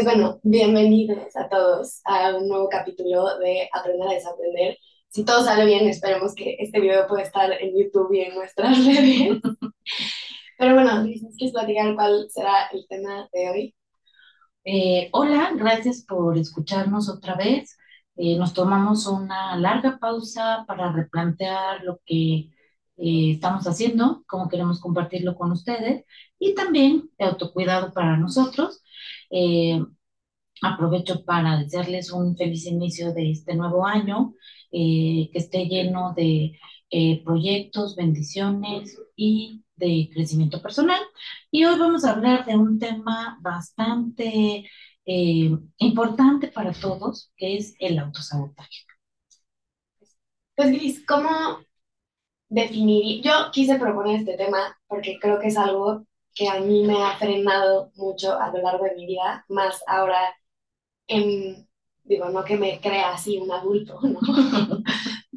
Pues bueno, bienvenidos a todos a un nuevo capítulo de Aprender a Desaprender. Si todo sale bien, esperemos que este video pueda estar en YouTube y en nuestras redes. Pero bueno, ¿quieres platicar cuál será el tema de hoy? Hola, gracias por escucharnos otra vez. Nos tomamos una larga pausa para replantear lo que estamos haciendo, cómo queremos compartirlo con ustedes y también el autocuidado para nosotros. Aprovecho para desearles un feliz inicio de este nuevo año, que esté lleno de proyectos, bendiciones y de crecimiento personal. Y hoy vamos a hablar de un tema bastante importante para todos, que es el autosabotaje. Pues Gris, ¿cómo definir? Yo quise proponer este tema porque creo que es algo que a mí me ha frenado mucho a lo largo de mi vida, más ahora, digo, no que me crea así un adulto, ¿no?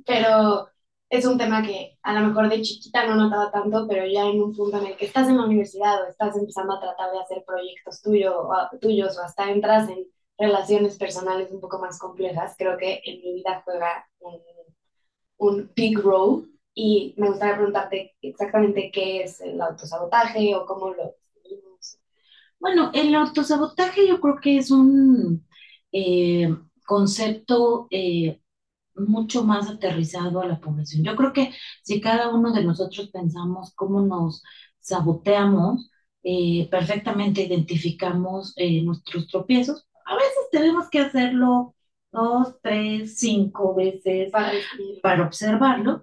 Pero es un tema que a lo mejor de chiquita no notaba tanto, pero ya en un punto en el que estás en la universidad o estás empezando a tratar de hacer proyectos tuyos o hasta entras en relaciones personales un poco más complejas, creo que en mi vida juega un big role. Y me gustaría preguntarte exactamente qué es el autosabotaje o cómo lo definimos. Bueno, el autosabotaje yo creo que es un concepto mucho más aterrizado a la población. Yo creo que si cada uno de nosotros pensamos cómo nos saboteamos, perfectamente identificamos nuestros tropiezos. A veces tenemos que hacerlo 2, 3, 5 veces para observarlo,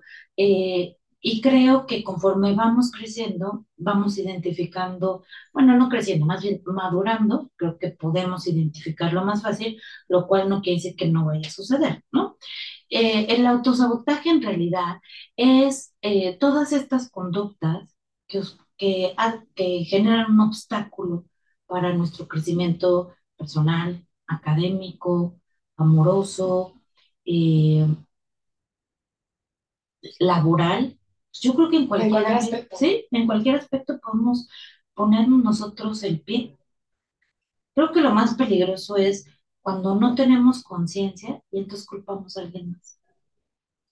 y creo que conforme vamos creciendo, vamos identificando, bueno, no creciendo, más bien madurando, creo que podemos identificarlo más fácil, lo cual no quiere decir que no vaya a suceder, ¿no? El autosabotaje en realidad es todas estas conductas que generan un obstáculo para nuestro crecimiento personal, académico, amoroso, laboral. Yo creo que en cualquier aspecto podemos ponernos nosotros el pie. Creo que lo más peligroso es cuando no tenemos conciencia y entonces culpamos a alguien más,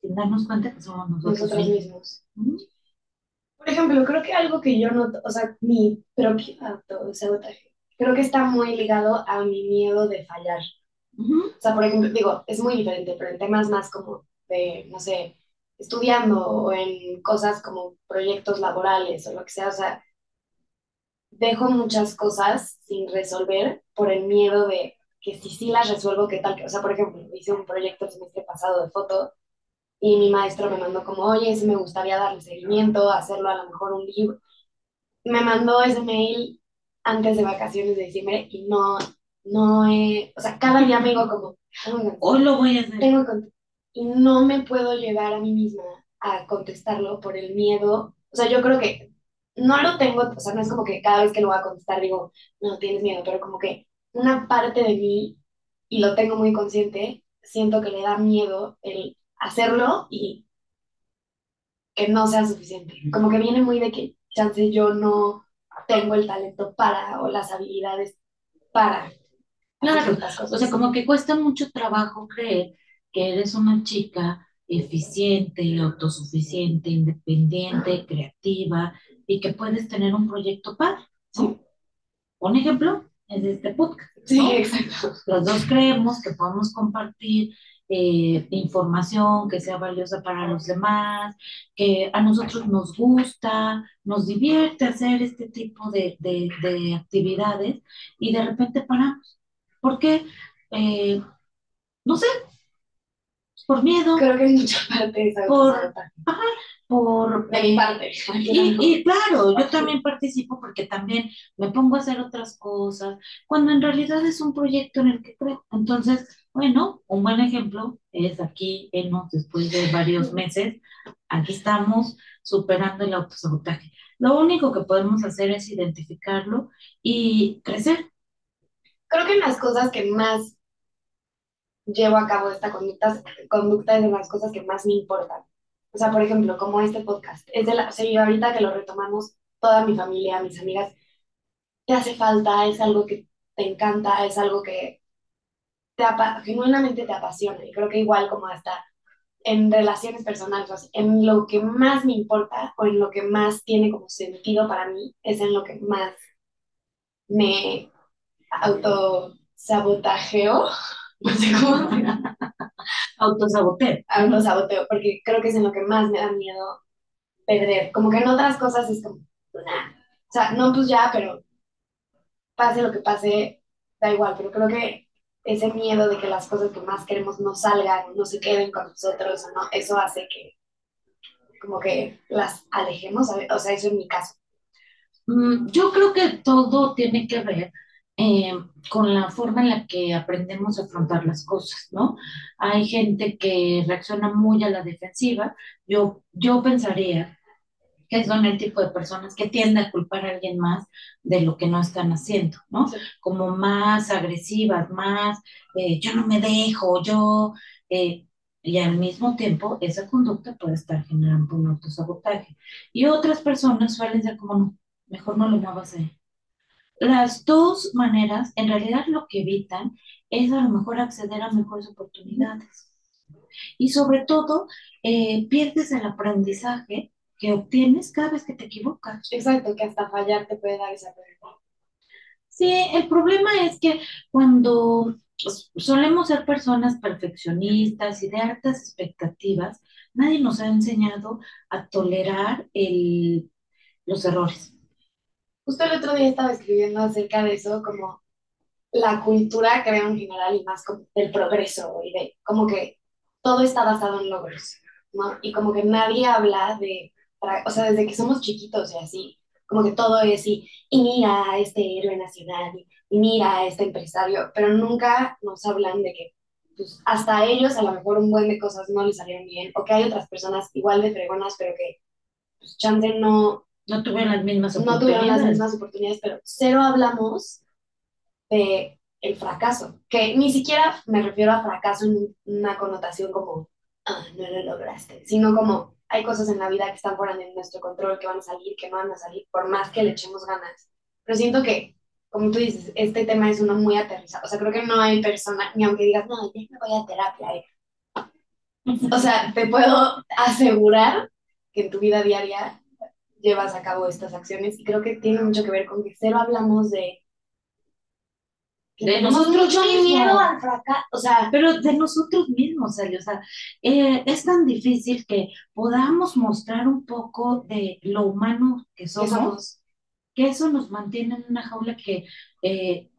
sin darnos cuenta que somos nosotros mismos. Por ejemplo, creo que algo que yo noto, o sea, mi propio autosabotaje, creo que está muy ligado a mi miedo de fallar. O sea, por ejemplo, digo, es muy diferente, pero en temas más como de, no sé, estudiando o en cosas como proyectos laborales o lo que sea, o sea, dejo muchas cosas sin resolver por el miedo de que si las resuelvo, qué tal, o sea, por ejemplo, hice un proyecto el semestre pasado de foto y mi maestro me mandó como, oye, si me gustaría darle seguimiento, hacerlo a lo mejor un libro. Me mandó ese mail antes de vacaciones de diciembre y no, o sea, cada día me digo como, hoy lo voy a hacer. Y no me puedo llevar a mí misma a contestarlo por el miedo. O sea, yo creo que no lo tengo, o sea, no es como que cada vez que lo voy a contestar digo, no, tienes miedo, pero como que una parte de mí, y lo tengo muy consciente, siento que le da miedo el hacerlo y que no sea suficiente. Como que viene muy de que, chance, yo no tengo el talento para, o las habilidades para. Claro, o sea, como que cuesta mucho trabajo creer que eres una chica eficiente, autosuficiente, independiente, creativa y que puedes tener un proyecto padre, ¿no? Un ejemplo es este podcast, ¿no? Sí, exacto. Los dos creemos que podemos compartir información que sea valiosa para los demás, que a nosotros nos gusta, nos divierte hacer este tipo de actividades y de repente paramos. Porque, no sé, por miedo. Creo que hay mucha parte de esa parte. Y claro, yo también participo porque también me pongo a hacer otras cosas, cuando en realidad es un proyecto en el que creo. Entonces, bueno, un buen ejemplo es aquí, después de varios meses, aquí estamos superando el autosabotaje. Lo único que podemos hacer es identificarlo y crecer. Creo que en las cosas que más llevo a cabo esta conducta es de las cosas que más me importan. O sea, por ejemplo, como este podcast. O sea, yo ahorita que lo retomamos, toda mi familia, mis amigas, te hace falta, es algo que te encanta, es algo que genuinamente te apasiona. Y creo que igual como hasta en relaciones personales, o sea, en lo que más me importa o en lo que más tiene como sentido para mí, es en lo que más me autosabotajeo. No sé cómo se llama. Autosaboteo. Autosaboteo, porque creo que es en lo que más me da miedo perder. Como que en otras cosas es como, nah. O sea, no, pues ya, pero pase lo que pase, da igual. Pero creo que ese miedo de que las cosas que más queremos no salgan, no se queden con nosotros, o no, eso hace que como que las alejemos. O sea, eso en mi caso. Yo creo que todo tiene que ver con la forma en la que aprendemos a afrontar las cosas, ¿no? Hay gente que reacciona muy a la defensiva. Yo pensaría que son el tipo de personas que tienden a culpar a alguien más de lo que no están haciendo, ¿no? Sí. Como más agresivas, más yo no me dejo, yo... y al mismo tiempo esa conducta puede estar generando un autosabotaje. Y otras personas suelen ser como, no, mejor no lo muevas ahí. Las dos maneras, en realidad lo que evitan es a lo mejor acceder a mejores oportunidades. Y sobre todo, pierdes el aprendizaje que obtienes cada vez que te equivocas. Exacto, que hasta fallar te puede dar esa pérdida. Sí, el problema es que cuando solemos ser personas perfeccionistas y de altas expectativas, nadie nos ha enseñado a tolerar los errores. Justo el otro día estaba escribiendo acerca de eso, como la cultura, creo, en general, y más como del progreso, y de como que todo está basado en logros, ¿no? Y como que nadie habla de, o sea, desde que somos chiquitos y así, como que todo es así, y mira a este héroe nacional, y mira a este empresario, pero nunca nos hablan de que pues, hasta a ellos a lo mejor un buen de cosas no les salieron bien, o que hay otras personas igual de fregonas, pero que pues, chance no tuvieron las mismas oportunidades. No tuvieron las mismas oportunidades, pero cero hablamos de el fracaso. Que ni siquiera me refiero a fracaso en una connotación como, no lo lograste, sino como hay cosas en la vida que están fuera de nuestro control, que van a salir, que no van a salir, por más que le echemos ganas. Pero siento que, como tú dices, este tema es uno muy aterrizado. O sea, creo que no hay persona, ni aunque digas, no, ya me voy a terapia. O sea, te puedo asegurar que en tu vida diaria llevas a cabo estas acciones, y creo que tiene mucho que ver con que cero hablamos de tenemos mucho miedo al fracaso, o sea, pero de nosotros mismos, Eli, o sea, es tan difícil que podamos mostrar un poco de lo humano que somos, que eso nos mantiene en una jaula que de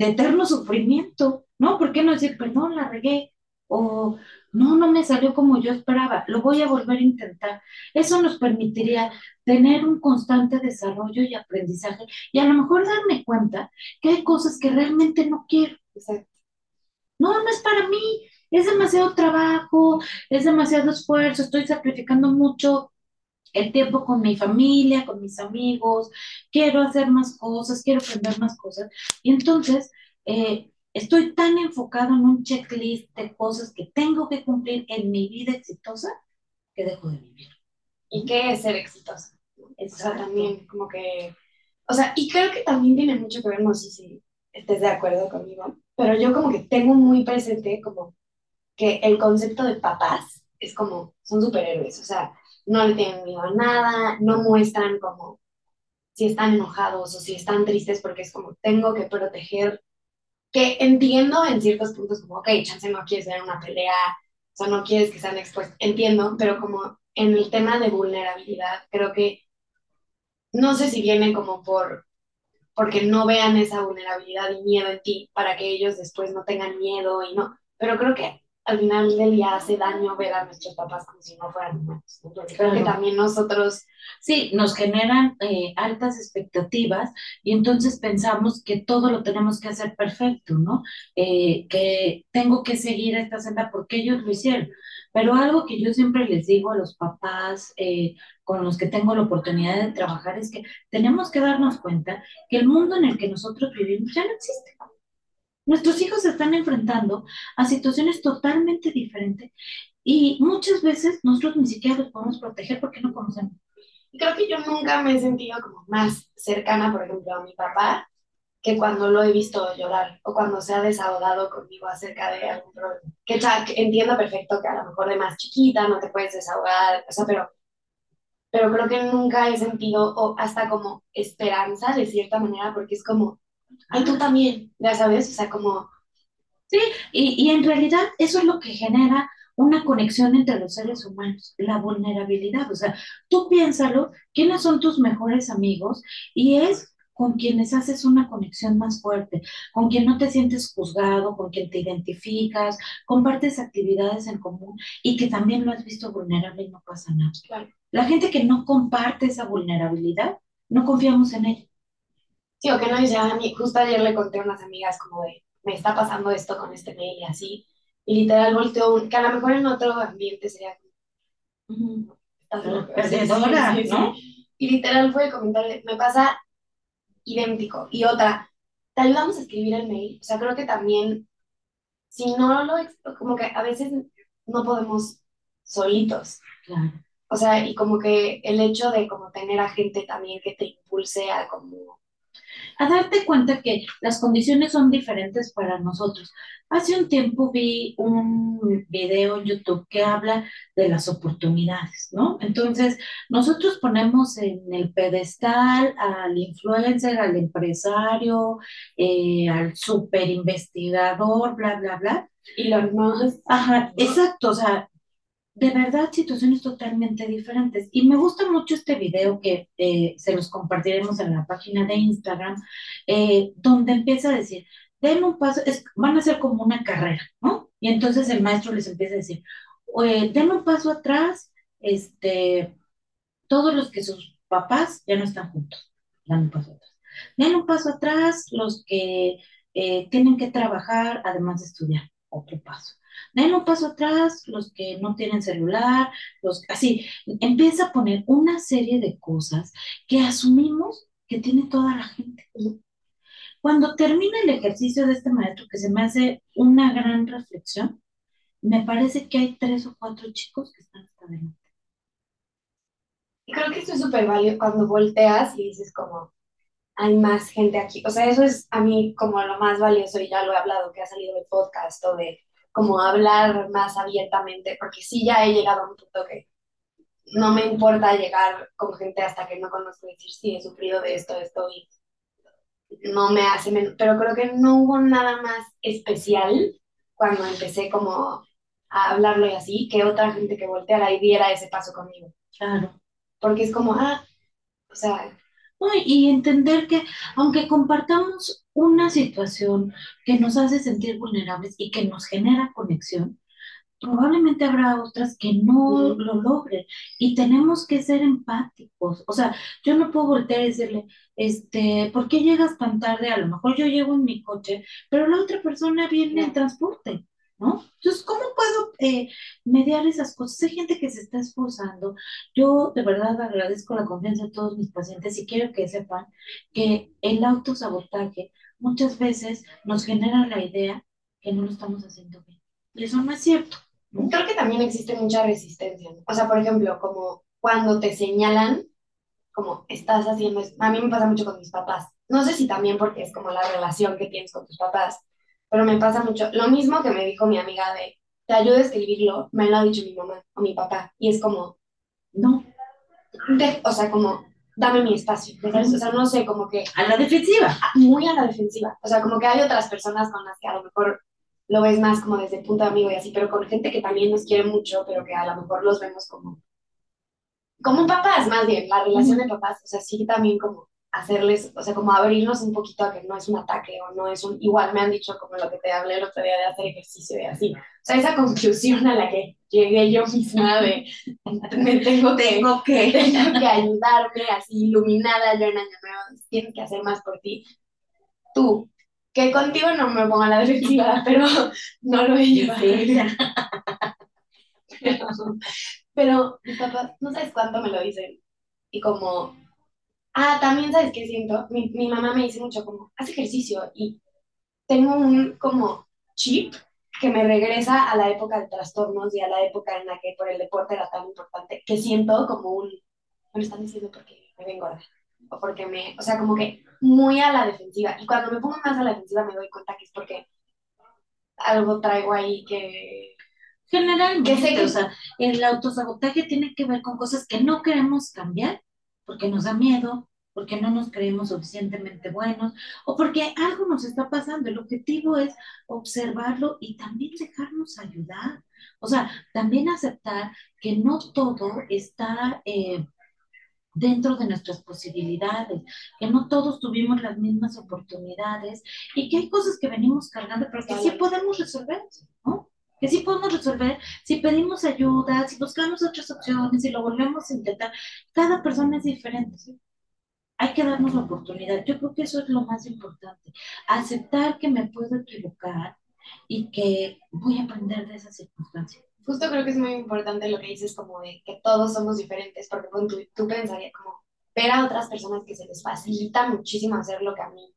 eterno sufrimiento, ¿no? ¿Por qué no decir, perdón, la regué? O no me salió como yo esperaba, lo voy a volver a intentar. Eso nos permitiría tener un constante desarrollo y aprendizaje, y a lo mejor darme cuenta que hay cosas que realmente no quiero. Exacto. No es para mí, es demasiado trabajo, es demasiado esfuerzo, estoy sacrificando mucho el tiempo con mi familia, con mis amigos, quiero hacer más cosas, quiero aprender más cosas. Y entonces, estoy tan enfocado en un checklist de cosas que tengo que cumplir en mi vida exitosa que dejo de vivir. ¿Y qué es ser exitosa? Exacto. O sea, también como que... O sea, y creo que también tiene mucho que ver, no sé si estés de acuerdo conmigo, pero yo como que tengo muy presente como que el concepto de papás es como, son superhéroes, o sea, no le tienen miedo a nada, no muestran como si están enojados o si están tristes, porque es como, tengo que proteger. Que entiendo en ciertos puntos como, ok, chance no quieres ver una pelea, o sea, no quieres que sean expuestos, entiendo, pero como en el tema de vulnerabilidad, creo que, no sé si viene como porque no vean esa vulnerabilidad y miedo en ti, para que ellos después no tengan miedo y no, pero creo que al final del día hace daño ver a nuestros papás como si no fueran humanos, ¿no? Porque claro, creo que también nosotros... Sí, nos generan altas expectativas y entonces pensamos que todo lo tenemos que hacer perfecto, ¿no? Que tengo que seguir esta senda porque ellos lo hicieron. Pero algo que yo siempre les digo a los papás con los que tengo la oportunidad de trabajar es que tenemos que darnos cuenta que el mundo en el que nosotros vivimos ya no existe. Nuestros hijos se están enfrentando a situaciones totalmente diferentes y muchas veces nosotros ni siquiera los podemos proteger porque no conocemos. Y creo que yo nunca me he sentido como más cercana, por ejemplo, a mi papá que cuando lo he visto llorar o cuando se ha desahogado conmigo acerca de algún problema. Que entiendo perfecto que a lo mejor de más chiquita no te puedes desahogar, o sea, pero creo que nunca he sentido o hasta como esperanza de cierta manera, porque es como, ay, tú también, ya sabes, o sea, como... Sí, y en realidad eso es lo que genera una conexión entre los seres humanos, la vulnerabilidad. O sea, tú piénsalo, ¿quiénes son tus mejores amigos? Y es con quienes haces una conexión más fuerte, con quien no te sientes juzgado, con quien te identificas, compartes actividades en común y que también lo has visto vulnerable y no pasa nada. Claro. La gente que no comparte esa vulnerabilidad, no confiamos en ella. Sí, o que no dice, a mí, justo ayer le conté a unas amigas como de, me está pasando esto con este mail y así, y literal volteó, que a lo mejor en otro ambiente sería como, perdedora, ¿no? Y literal fue el comentario, me pasa idéntico, y otra, te ayudamos a escribir el mail, o sea, creo que también, si no lo, como que a veces no podemos solitos, claro. O sea, y como que el hecho de como tener a gente también que te impulse a como, a darte cuenta que las condiciones son diferentes para nosotros. Hace un tiempo vi un video en YouTube que habla de las oportunidades, ¿no? Entonces, nosotros ponemos en el pedestal al influencer, al empresario, al superinvestigador, bla, bla, bla. Y los más... Ajá, exacto, o sea, de verdad, situaciones totalmente diferentes. Y me gusta mucho este video que se los compartiremos en la página de Instagram, donde empieza a decir, den un paso, van a ser como una carrera, ¿no? Y entonces el maestro les empieza a decir, den un paso atrás, todos los que sus papás ya no están juntos, dan un paso atrás. Den un paso atrás los que tienen que trabajar además de estudiar, otro paso. Den un paso atrás los que no tienen celular, los así. Empieza a poner una serie de cosas que asumimos que tiene toda la gente. Cuando termina el ejercicio de este maestro, que se me hace una gran reflexión, me parece que hay 3 o 4 chicos que están hasta adelante. Y creo que esto es súper valioso cuando volteas y dices como, hay más gente aquí. O sea, eso es a mí como lo más valioso, y ya lo he hablado, que ha salido del podcast o de como hablar más abiertamente, porque sí ya he llegado a un punto que no me importa llegar con gente hasta que no conozco y decir, sí, he sufrido de esto, y no me hace menos, pero creo que no hubo nada más especial cuando empecé como a hablarlo y así, que otra gente que volteara y diera ese paso conmigo. Claro. Porque es como, o sea... Y entender que aunque compartamos una situación que nos hace sentir vulnerables y que nos genera conexión, probablemente habrá otras que no lo logren y tenemos que ser empáticos. O sea, yo no puedo voltear y decirle, ¿por qué llegas tan tarde? A lo mejor yo llego en mi coche, pero la otra persona viene en transporte, ¿no? Entonces, ¿cómo puedo mediar esas cosas? Hay gente que se está esforzando. Yo de verdad agradezco la confianza de todos mis pacientes y quiero que sepan que el autosabotaje muchas veces nos genera la idea que no lo estamos haciendo bien. Y eso no es cierto, ¿no? Creo que también existe mucha resistencia, ¿no? O sea, por ejemplo, como cuando te señalan, como estás haciendo esto. A mí me pasa mucho con mis papás. No sé si también porque es como la relación que tienes con tus papás, pero me pasa mucho. Lo mismo que me dijo mi amiga de, te ayudo a escribirlo, me lo ha dicho mi mamá o mi papá. Y es como, no. O sea, como, dame mi espacio. ¿Sabes? O sea, no sé, como que... A la defensiva. Muy a la defensiva. O sea, como que hay otras personas con las que a lo mejor lo ves más como desde el punto de amigo y así, pero con gente que también nos quiere mucho, pero que a lo mejor los vemos como papás, más bien. La relación de papás, o sea, sí también como... hacerles, o sea, como abrirnos un poquito a que no es un ataque o no es un... Igual me han dicho como lo que te hablé el otro día de hacer ejercicio y así. O sea, esa conclusión a la que llegué yo misma de tengo que ayudarme así iluminada yo en Año Nuevo. Tienes que hacer más por ti. Tú, que contigo no me pongo a la defensiva, pero no lo he llevado. Pero mis papás, no sabes cuánto me lo dicen. Y como... también, ¿sabes qué siento? Mi mamá me dice mucho como, haz ejercicio, y tengo un como chip que me regresa a la época de trastornos y a la época en la que por el deporte era tan importante, que siento como me lo están diciendo porque me ven gorda. porque o sea, como que muy a la defensiva. Y cuando me pongo más a la defensiva me doy cuenta que es porque algo traigo ahí que... Generalmente, o sea, el autosabotaje tiene que ver con cosas que no queremos cambiar, porque nos da miedo, porque no nos creemos suficientemente buenos, o porque algo nos está pasando. El objetivo es observarlo y también dejarnos ayudar. O sea, también aceptar que no todo está... dentro de nuestras posibilidades, que no todos tuvimos las mismas oportunidades y que hay cosas que venimos cargando, pero que sí podemos resolver, ¿no? Que sí podemos resolver si pedimos ayuda, si buscamos otras opciones, si lo volvemos a intentar. Cada persona es diferente, ¿sí? Hay que darnos la oportunidad. Yo creo que eso es lo más importante. Aceptar que me puedo equivocar y que voy a aprender de esas circunstancias. Justo creo que es muy importante lo que dices, como de que todos somos diferentes, porque tú pensarías como ver a otras personas que se les facilita muchísimo hacer lo que a mí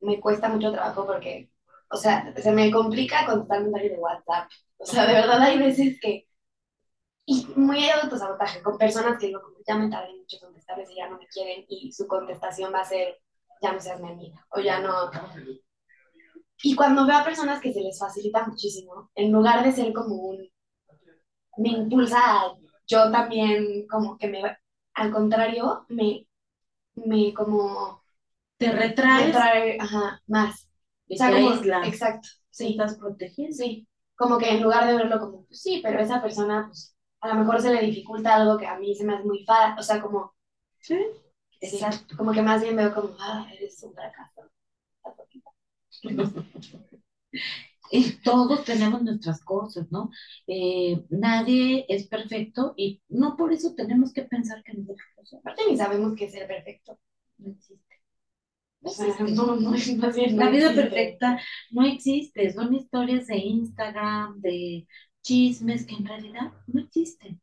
me cuesta mucho trabajo, porque, o sea, se me complica contestar mensajes de WhatsApp. O sea, de verdad hay veces que, y muy autosabotaje, con personas que digo, como ya me tardé mucho en contestarles y ya no me quieren, y su contestación va a ser, ya no seas mi amiga, o ya no... Y cuando veo a personas que se les facilita muchísimo, en lugar de ser como me impulsa, yo también como que al contrario, me como... Te retraes. Ajá, más. O sea, como, exacto. Sí. Estás protegiendo. Sí, como que en lugar de verlo como, pues sí, pero esa persona, pues, a lo mejor se le dificulta algo que a mí se me hace muy fácil, o sea, como... Sí, exacto. Sí, como que más bien veo como, eres un fracaso. Todos tenemos nuestras cosas, ¿no? Nadie es perfecto y no por eso tenemos que pensar que no es perfecto. Aparte ni sabemos qué es ser perfecto. No existe. La vida perfecta no existe. Son historias de Instagram, de chismes que en realidad no existen.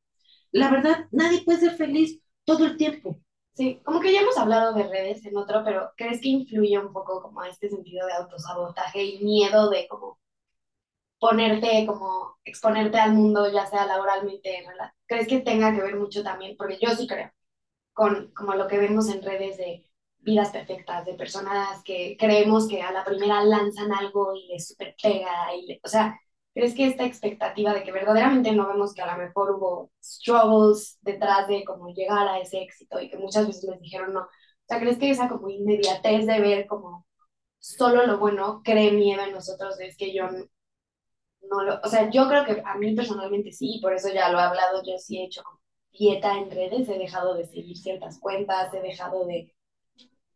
La verdad, nadie puede ser feliz todo el tiempo. Sí, como que ya hemos hablado de redes en otro, pero ¿crees que influye un poco como a este sentido de autosabotaje y miedo de como ponerte, como exponerte al mundo, ya sea laboralmente, ¿verdad? ¿Crees que tenga que ver mucho también? Porque yo sí creo, con como lo que vemos en redes de vidas perfectas, de personas que creemos que a la primera lanzan algo y les super pega, o sea, ¿crees que esta expectativa de que verdaderamente no vemos que a lo mejor hubo struggles detrás de como llegar a ese éxito y que muchas veces les dijeron no? O sea, ¿crees que esa como inmediatez de ver como solo lo bueno cree miedo en nosotros? Es que yo no o sea, yo creo que a mí personalmente sí, y por eso ya lo he hablado, yo sí he hecho como dieta en redes, he dejado de seguir ciertas cuentas, he dejado de...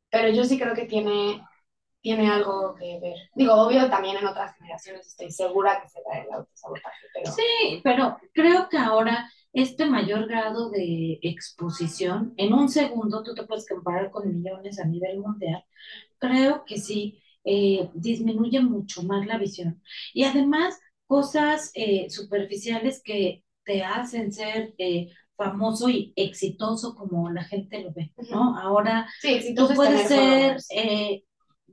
Pero yo sí creo que tiene algo que ver. Digo, obvio, también en otras generaciones estoy segura que se da el autosabotaje. Pero... Sí, pero creo que ahora este mayor grado de exposición, en un segundo tú te puedes comparar con millones a nivel mundial, creo que sí, disminuye mucho más la visión. Y además, cosas superficiales que te hacen ser... famoso y exitoso como la gente lo ve, ¿no? Uh-huh. Ahora sí, tú puedes ser...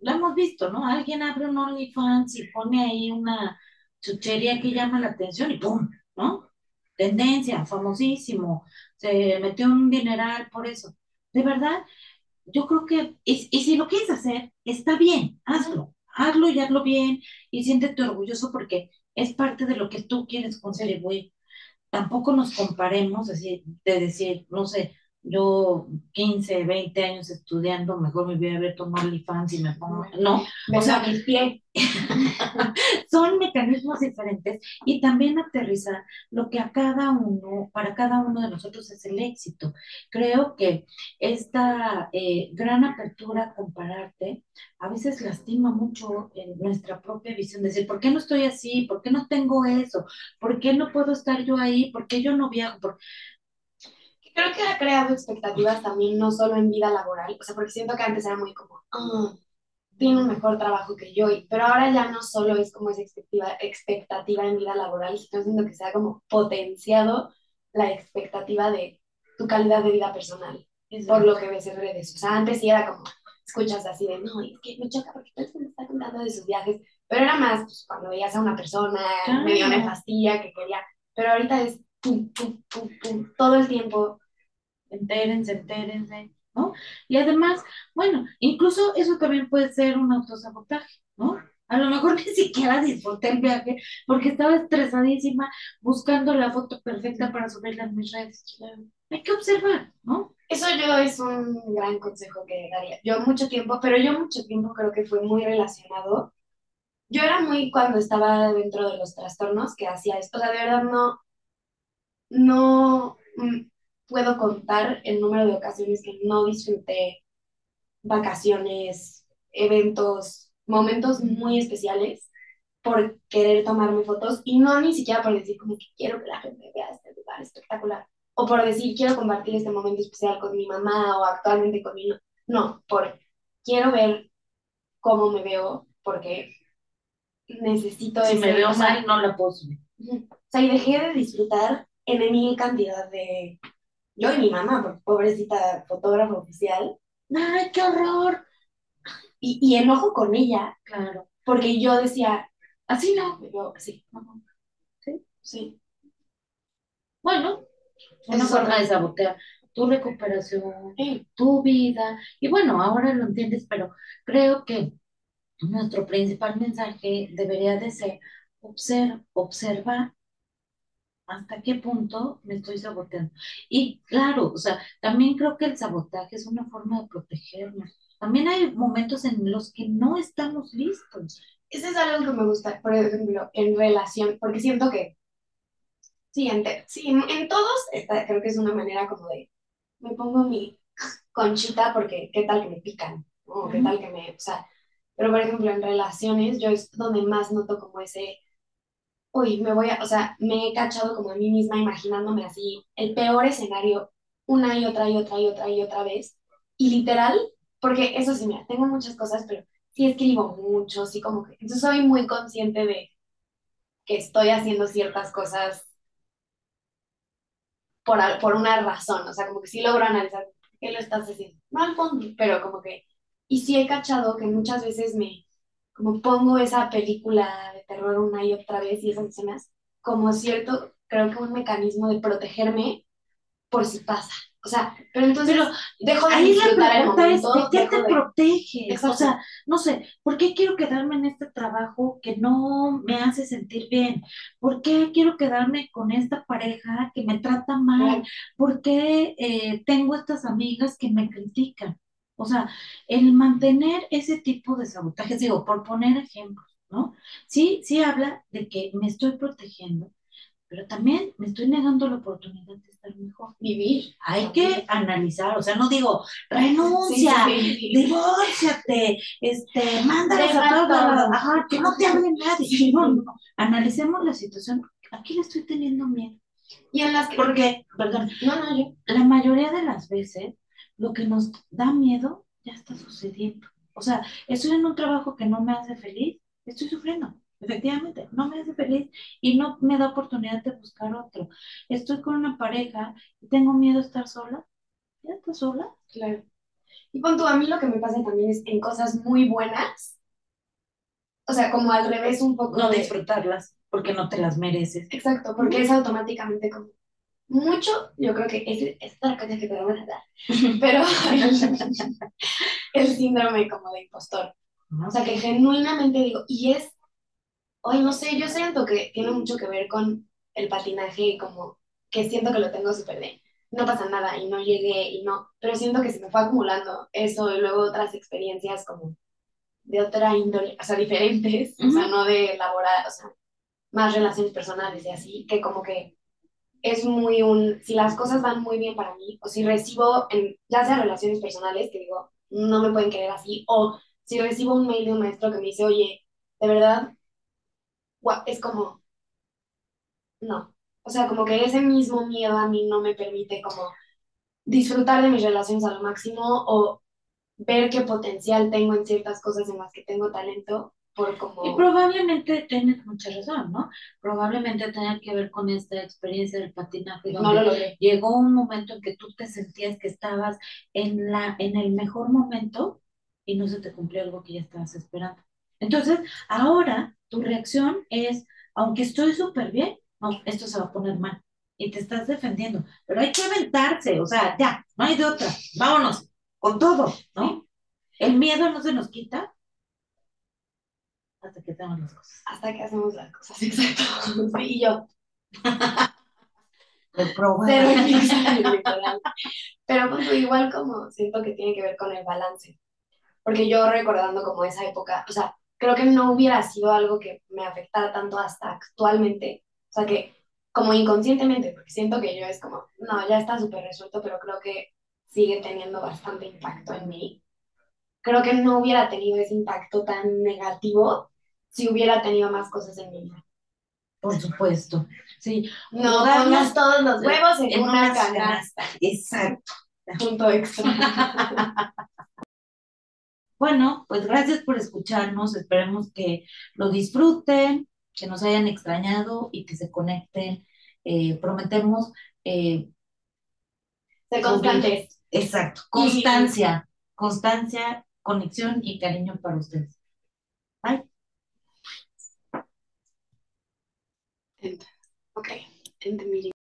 lo hemos visto, ¿no? Alguien abre un OnlyFans y pone ahí una chuchería que llama la atención y ¡pum! ¿No? Tendencia, famosísimo, se metió un dineral por eso. De verdad, yo creo que, y si lo quieres hacer, está bien, hazlo y hazlo bien y siéntete orgulloso porque es parte de lo que tú quieres contribuir. Tampoco nos comparemos así de decir, no sé, yo 15, 20 años estudiando, mejor me voy a ver tomar OnlyFans y me pongo... No, o sea, mis pies. Son mecanismos diferentes y también aterrizar lo que para cada uno de nosotros es el éxito. Creo que esta gran apertura a compararte a veces lastima mucho nuestra propia visión. Decir, ¿por qué no estoy así? ¿Por qué no tengo eso? ¿Por qué no puedo estar yo ahí? ¿Por qué yo no viajo? Creo que ha creado expectativas también, no solo en vida laboral, o sea, porque siento que antes era muy como, tiene un mejor trabajo que yo, pero ahora ya no solo es como esa expectativa en vida laboral, sino siento que se ha como potenciado la expectativa de tu calidad de vida personal, por lo que ves en redes. O sea, antes sí era como, escuchas así de, no, es que me choca porque todo el mundo está contando de sus viajes, pero era más pues, cuando veías a una persona, medio nefastilla, que quería, pero ahorita es, pum, pum, pum, pum, todo el tiempo. Entérense. ¿no? Y además, bueno, incluso eso también puede ser un autosabotaje, ¿no? A lo mejor ni siquiera disfruté el viaje porque estaba estresadísima buscando la foto perfecta para subirla en mis redes. Hay que observar, ¿no? Eso yo es un gran consejo que daría. Yo mucho tiempo creo que fue muy relacionado. Yo era muy cuando estaba dentro de los trastornos que hacía esto. O sea, de verdad no puedo contar el número de ocasiones que no disfruté vacaciones, eventos, momentos muy especiales por querer tomarme fotos y no ni siquiera por decir como que quiero que la gente vea este lugar espectacular o por decir quiero compartir este momento especial con mi mamá o actualmente con mi no. No, por quiero ver cómo me veo porque necesito... Si me veo mal, no la puedo subir. O sea, y dejé de disfrutar en mi cantidad de... Yo y mi mamá, porque pobrecita fotógrafa oficial. ¡Ay, qué horror! Y enojo con ella. Claro. Porque yo decía, así no. Yo, sí. ¿Sí? Sí. Bueno, una forma de sabotear tu recuperación, tu vida. Y bueno, ahora lo entiendes, pero creo que nuestro principal mensaje debería de ser observar hasta qué punto me estoy saboteando. Y claro, o sea, también creo que el sabotaje es una forma de protegernos. También hay momentos en los que no estamos listos. Eso es algo que me gusta, por ejemplo, en relación, porque siento que, en todos, creo que es una manera como de, me pongo mi conchita porque qué tal que me pican, o qué tal que me, o sea, pero, por ejemplo, en relaciones, yo es donde más noto como ese, uy, me voy a, o sea, me he cachado como a mí misma imaginándome así el peor escenario una y otra vez. Y literal, porque eso sí, mira, tengo muchas cosas, pero sí escribo mucho, sí como que, entonces soy muy consciente de que estoy haciendo ciertas cosas por una razón, o sea, como que sí logro analizar por qué lo estás haciendo. No al fondo, pero como que, y sí he cachado que muchas veces me como pongo esa película de terror una y otra vez y esas escenas como cierto, creo que un mecanismo de protegerme por si pasa. O sea, pero entonces pero dejo de disfrutar el momento. Ahí la pregunta es, ¿de qué te proteges? Exacto. O sea, no sé, ¿por qué quiero quedarme en este trabajo que no me hace sentir bien? ¿Por qué quiero quedarme con esta pareja que me trata mal? ¿Por qué tengo estas amigas que me critican? O sea, el mantener ese tipo de sabotajes, digo, por poner ejemplos, ¿no? Sí habla de que me estoy protegiendo, pero también me estoy negando la oportunidad de estar mejor. Vivir. Hay que analizar, o sea, no digo, renuncia, divórciate, mándalos a todos, ajá, que no te hable nadie. Sí. No. Analicemos la situación, ¿a qué le estoy teniendo miedo? Y en las que... Porque, perdón, la mayoría de las veces, lo que nos da miedo ya está sucediendo. O sea, estoy en un trabajo que no me hace feliz, estoy sufriendo, efectivamente, no me hace feliz y no me da oportunidad de buscar otro. Estoy con una pareja y tengo miedo a estar sola, ¿ya estás sola? Claro. Y punto, a mí lo que me pasa también es en cosas muy buenas, o sea, como al revés un poco. No disfrutarlas, porque no te las mereces. Exacto, porque es automáticamente como... Mucho, yo creo que es otra cosa que te van a dar, pero el síndrome como de impostor. O sea, que genuinamente digo, y es, hoy no sé, yo siento que tiene mucho que ver con el patinaje y como que siento que lo tengo súper bien. No pasa nada y no llegué y no, pero siento que se me fue acumulando eso y luego otras experiencias como de otra índole, o sea, diferentes, o sea, no de laboral, o sea, más relaciones personales y así, que como que es muy si las cosas van muy bien para mí, o si recibo, ya sea relaciones personales, que digo, no me pueden querer así, o si recibo un mail de un maestro que me dice, oye, de verdad, es como, no. O sea, como que ese mismo miedo a mí no me permite como disfrutar de mis relaciones al máximo, o ver qué potencial tengo en ciertas cosas en las que tengo talento. Como... Y probablemente tienes mucha razón, ¿no? Probablemente tenga que ver con esta experiencia del patinaje donde llegó un momento en que tú te sentías que estabas en el mejor momento y no se te cumplió algo que ya estabas esperando. Entonces, ahora tu reacción es, aunque estoy súper bien, no, esto se va a poner mal y te estás defendiendo, pero hay que aventarse, o sea, ya, no hay de otra, vámonos. con todo, ¿no? El miedo no se nos quita hasta que hacemos las cosas. Hasta que hacemos las cosas, exacto. Sí, y yo. Pero pues, igual como siento que tiene que ver con el balance. Porque yo recordando como esa época, o sea, creo que no hubiera sido algo que me afectara tanto hasta actualmente. O sea, que como inconscientemente, porque siento que yo es como, no, ya está súper resuelto, pero creo que sigue teniendo bastante impacto en mí. Creo que no hubiera tenido ese impacto tan negativo si hubiera tenido más cosas en mi vida. Por supuesto, sí. No pongas todos los huevos en una canasta. Exacto. Punto extra. Bueno, pues gracias por escucharnos. Esperemos que lo disfruten, que nos hayan extrañado y que se conecten. Prometemos... ser constantes. Exacto. Constancia. Constancia, conexión y cariño para ustedes. Bye. Okay, end the meeting.